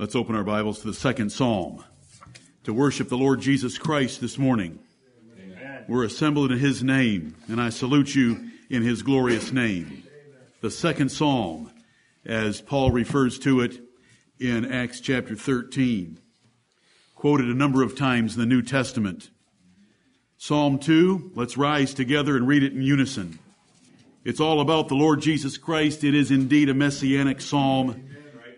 Let's open our Bibles to the second Psalm to worship the Lord Jesus Christ this morning. Amen. We're assembled in His name, and I salute you in His glorious name. The second Psalm, as Paul refers to it in Acts chapter 13, quoted a number of times in the New Testament. Psalm 2, let's rise together and read it in unison. It's all about the Lord Jesus Christ. It is indeed a messianic psalm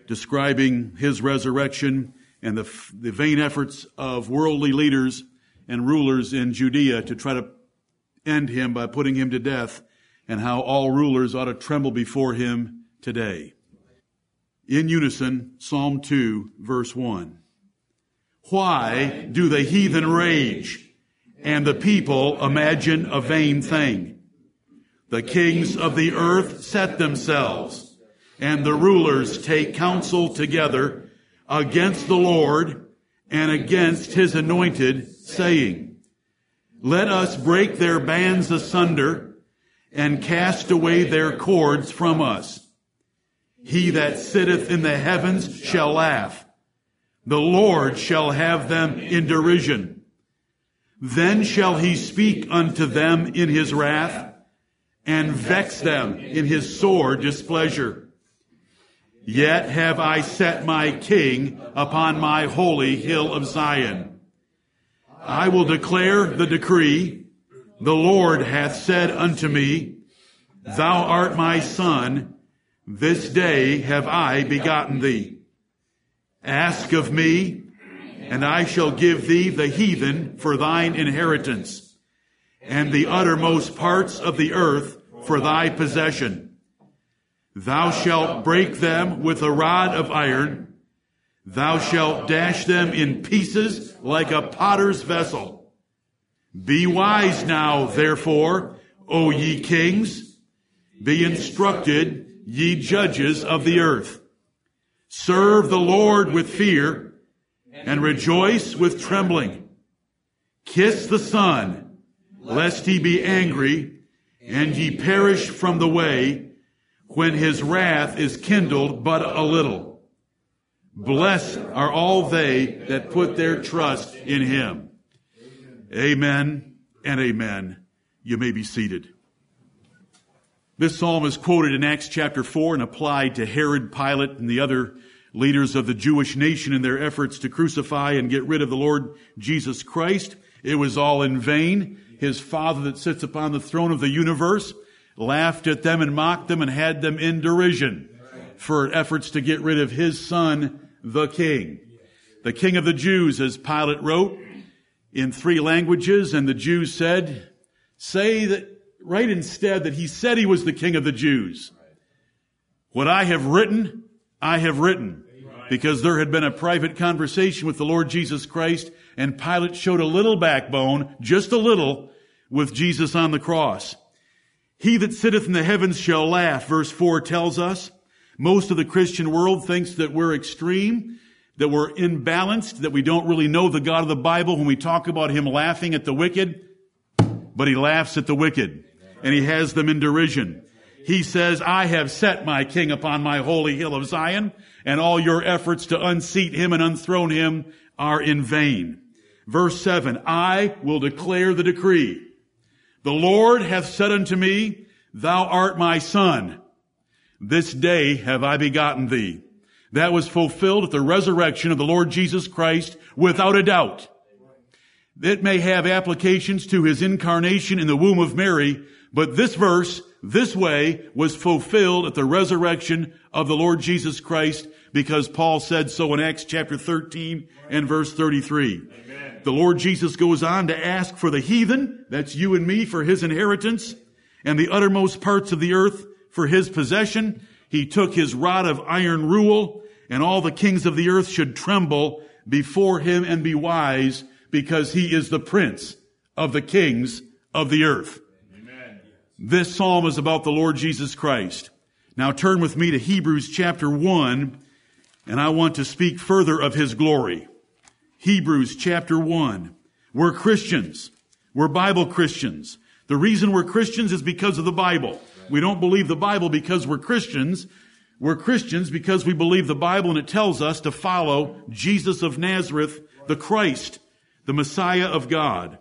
describing His resurrection and the vain efforts of worldly leaders and rulers in Judea to try to end Him by putting Him to death, and how all rulers ought to tremble before Him today. In unison, Psalm 2, verse 1. Why do the heathen rage? And the people imagine a vain thing. The kings of the earth set themselves, and the rulers take counsel together against the Lord and against His anointed, saying, Let us break their bands asunder and cast away their cords from us. He that sitteth in the heavens shall laugh. The Lord shall have them in derision. Then shall He speak unto them in His wrath, and vex them in His sore displeasure. Yet have I set my King upon my holy hill of Zion. I will declare the decree. The Lord hath said unto me, Thou art my Son, this day have I begotten thee. Ask of me, and I shall give thee the heathen for thine inheritance, and the uttermost parts of the earth for thy possession. Thou shalt break them with a rod of iron. Thou shalt dash them in pieces like a potter's vessel. Be wise now, therefore, O ye kings. Be instructed, ye judges of the earth. Serve the Lord with fear, and rejoice with trembling. Kiss the Son, lest He be angry, and ye perish from the way, when His wrath is kindled but a little. Blessed are all they that put their trust in Him. Amen and amen. You may be seated. This psalm is quoted in Acts chapter 4 and applied to Herod, Pilate, and the other leaders of the Jewish nation in their efforts to crucify and get rid of the Lord Jesus Christ. It was all in vain. His Father that sits upon the throne of the universe laughed at them and mocked them and had them in derision for efforts to get rid of His Son, the King. The King of the Jews, as Pilate wrote, in three languages, and the Jews said, say that, write instead that He said He was the King of the Jews. What I have written, because there had been a private conversation with the Lord Jesus Christ, and Pilate showed a little backbone, just a little, with Jesus on the cross. He that sitteth in the heavens shall laugh, verse 4 tells us. Most of the Christian world thinks that we're extreme, that we're imbalanced, that we don't really know the God of the Bible when we talk about Him laughing at the wicked, but He laughs at the wicked, and He has them in derision. He says, I have set my King upon my holy hill of Zion, and all your efforts to unseat Him and unthrone Him are in vain. Verse 7, I will declare the decree. The Lord hath said unto me, Thou art my Son. This day have I begotten thee. That was fulfilled at the resurrection of the Lord Jesus Christ without a doubt. It may have applications to His incarnation in the womb of Mary, but this verse, this way, was fulfilled at the resurrection of the Lord Jesus Christ, because Paul said so in Acts chapter 13 and verse 33. Amen. The Lord Jesus goes on to ask for the heathen, that's you and me, for His inheritance, and the uttermost parts of the earth for His possession. He took His rod of iron rule, and all the kings of the earth should tremble before Him and be wise, because He is the Prince of the kings of the earth. This psalm is about the Lord Jesus Christ. Now turn with me to Hebrews chapter 1, and I want to speak further of His glory. Hebrews chapter 1. We're Christians. We're Bible Christians. The reason we're Christians is because of the Bible. We don't believe the Bible because we're Christians. We're Christians because we believe the Bible and it tells us to follow Jesus of Nazareth, the Christ, the Messiah of God.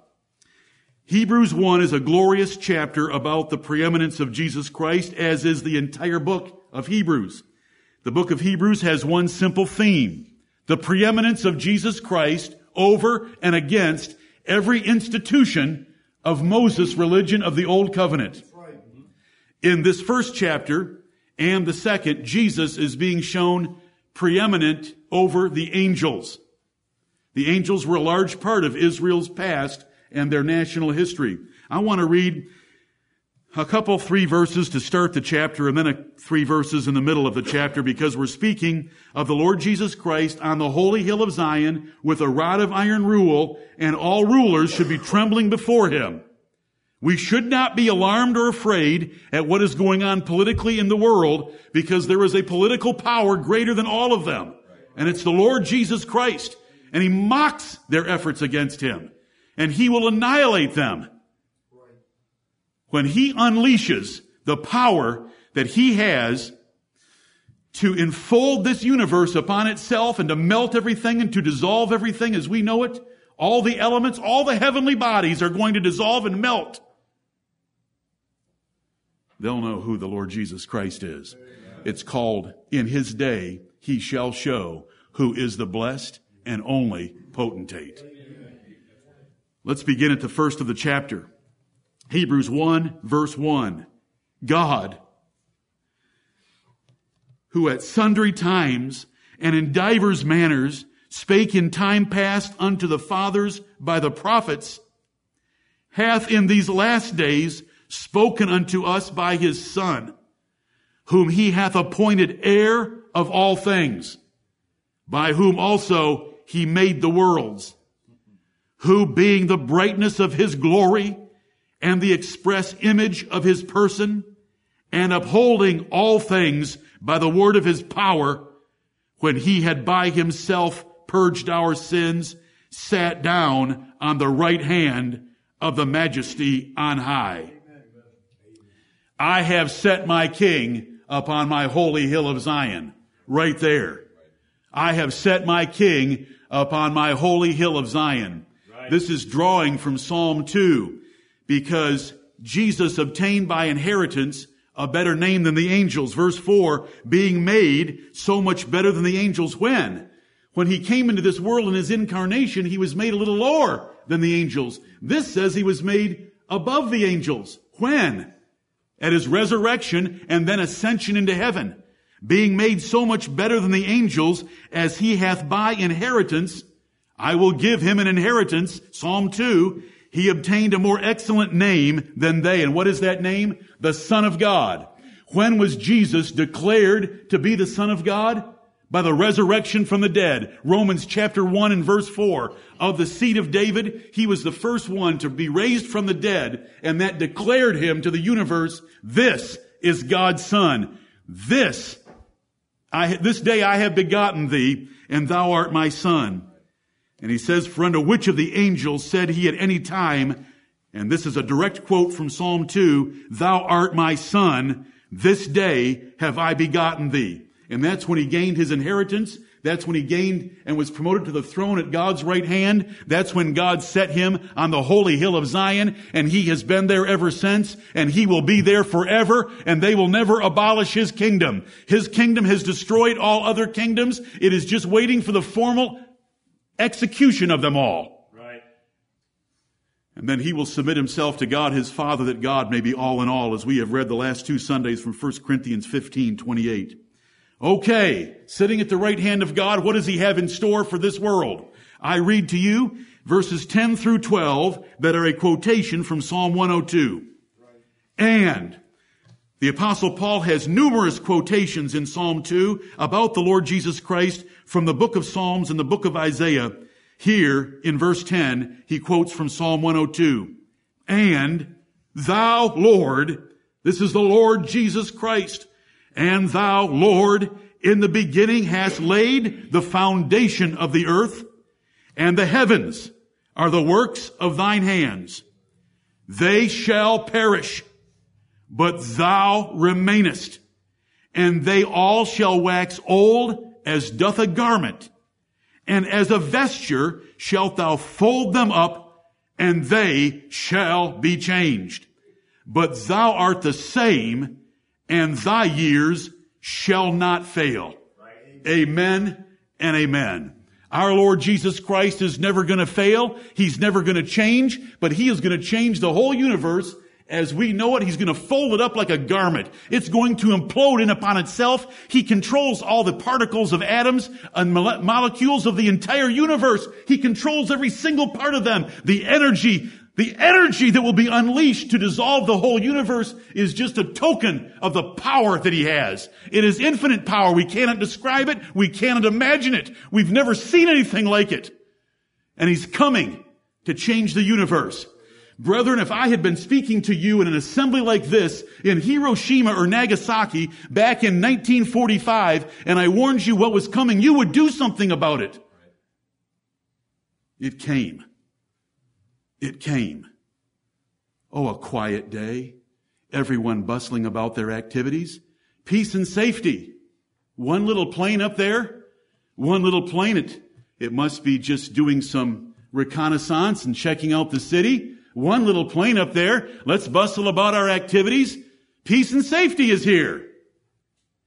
Hebrews 1 is a glorious chapter about the preeminence of Jesus Christ, as is the entire book of Hebrews. The book of Hebrews has one simple theme: the preeminence of Jesus Christ over and against every institution of Moses' religion of the Old Covenant. In this first chapter and the second, Jesus is being shown preeminent over the angels. The angels were a large part of Israel's past and their national history. I want to read a couple, three verses to start the chapter and then three verses in the middle of the chapter, because we're speaking of the Lord Jesus Christ on the holy hill of Zion with a rod of iron rule, and all rulers should be trembling before him. We should not be alarmed or afraid at what is going on politically in the world, because there is a political power greater than all of them, and it's the Lord Jesus Christ, and he mocks their efforts against him. And he will annihilate them when he unleashes the power that he has to enfold this universe upon itself and to melt everything and to dissolve everything as we know it. All the elements, all the heavenly bodies are going to dissolve and melt. They'll know who the Lord Jesus Christ is. It's called, in his day, he shall show who is the blessed and only potentate. Let's begin at the first of the chapter. Hebrews 1, verse 1. God, who at sundry times and in divers manners spake in time past unto the fathers by the prophets, hath in these last days spoken unto us by his Son, whom he hath appointed heir of all things, by whom also he made the worlds, who being the brightness of his glory and the express image of his person, and upholding all things by the word of his power, when he had by himself purged our sins, sat down on the right hand of the majesty on high. I have set my king upon my holy hill of Zion. Right there. I have set my king upon my holy hill of Zion. This is drawing from Psalm 2, because Jesus obtained by inheritance a better name than the angels. Verse 4, being made so much better than the angels when? When he came into this world in his incarnation, he was made a little lower than the angels. This says he was made above the angels. When? At his resurrection and then ascension into heaven. Being made so much better than the angels, as he hath by inheritance, I will give him an inheritance. Psalm 2, he obtained a more excellent name than they. And what is that name? The Son of God. When was Jesus declared to be the Son of God? By the resurrection from the dead. Romans chapter 1 and verse 4. Of the seed of David, he was the first one to be raised from the dead, and that declared him to the universe, this is God's Son. This day I have begotten thee, and thou art my Son. And he says, for unto which of the angels said he at any time, and this is a direct quote from Psalm 2, thou art my Son, this day have I begotten thee. And that's when he gained his inheritance. That's when he gained and was promoted to the throne at God's right hand. That's when God set him on the holy hill of Zion, and he has been there ever since, and he will be there forever, and they will never abolish his kingdom. His kingdom has destroyed all other kingdoms. It is just waiting for the formal execution of them all. Right. And then he will submit himself to God his Father, that God may be all in all, as we have read the last two Sundays from 1 Corinthians 15:28. Okay, sitting at the right hand of God, what does he have in store for this world? I read to you verses 10 through 12 that are a quotation from Psalm 102. Right. And the Apostle Paul has numerous quotations in Psalm 2 about the Lord Jesus Christ from the book of Psalms and the book of Isaiah. Here in verse 10, he quotes from Psalm 102. And thou, Lord, this is the Lord Jesus Christ, and thou, Lord, in the beginning hast laid the foundation of the earth, and the heavens are the works of thine hands. They shall perish, but thou remainest, and they all shall wax old as doth a garment, and as a vesture shalt thou fold them up, and they shall be changed. But thou art the same, and thy years shall not fail. Amen and amen. Our Lord Jesus Christ is never going to fail. He's never going to change, but He is going to change the whole universe as we know it. He's going to fold it up like a garment. It's going to implode in upon itself. He controls all the particles of atoms and molecules of the entire universe. He controls every single part of them. The energy that will be unleashed to dissolve the whole universe is just a token of the power that He has. It is infinite power. We cannot describe it. We cannot imagine it. We've never seen anything like it. And He's coming to change the universe. Brethren, if I had been speaking to you in an assembly like this in Hiroshima or Nagasaki back in 1945, and I warned you what was coming, you would do something about it. It came. It came. Oh, a quiet day. Everyone bustling about their activities. Peace and safety. One little plane up there. One little plane. It must be just doing some reconnaissance and checking out the city. One little plane up there. Let's bustle about our activities. Peace and safety is here.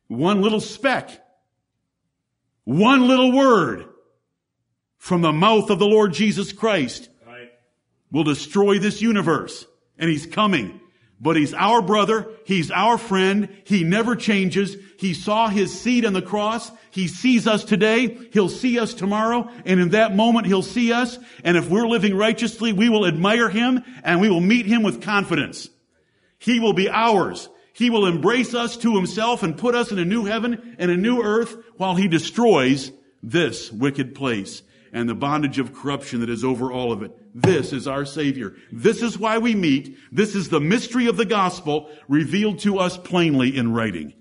One little speck. One little word from the mouth of the Lord Jesus Christ will destroy this universe. And He's coming. But He's our brother. He's our friend. He never changes. He saw His seed on the cross. He sees us today. He'll see us tomorrow. And in that moment, He'll see us. And if we're living righteously, we will admire Him and we will meet Him with confidence. He will be ours. He will embrace us to Himself and put us in a new heaven and a new earth while He destroys this wicked place and the bondage of corruption that is over all of it. This is our Savior. This is why we meet. This is the mystery of the gospel revealed to us plainly in writing.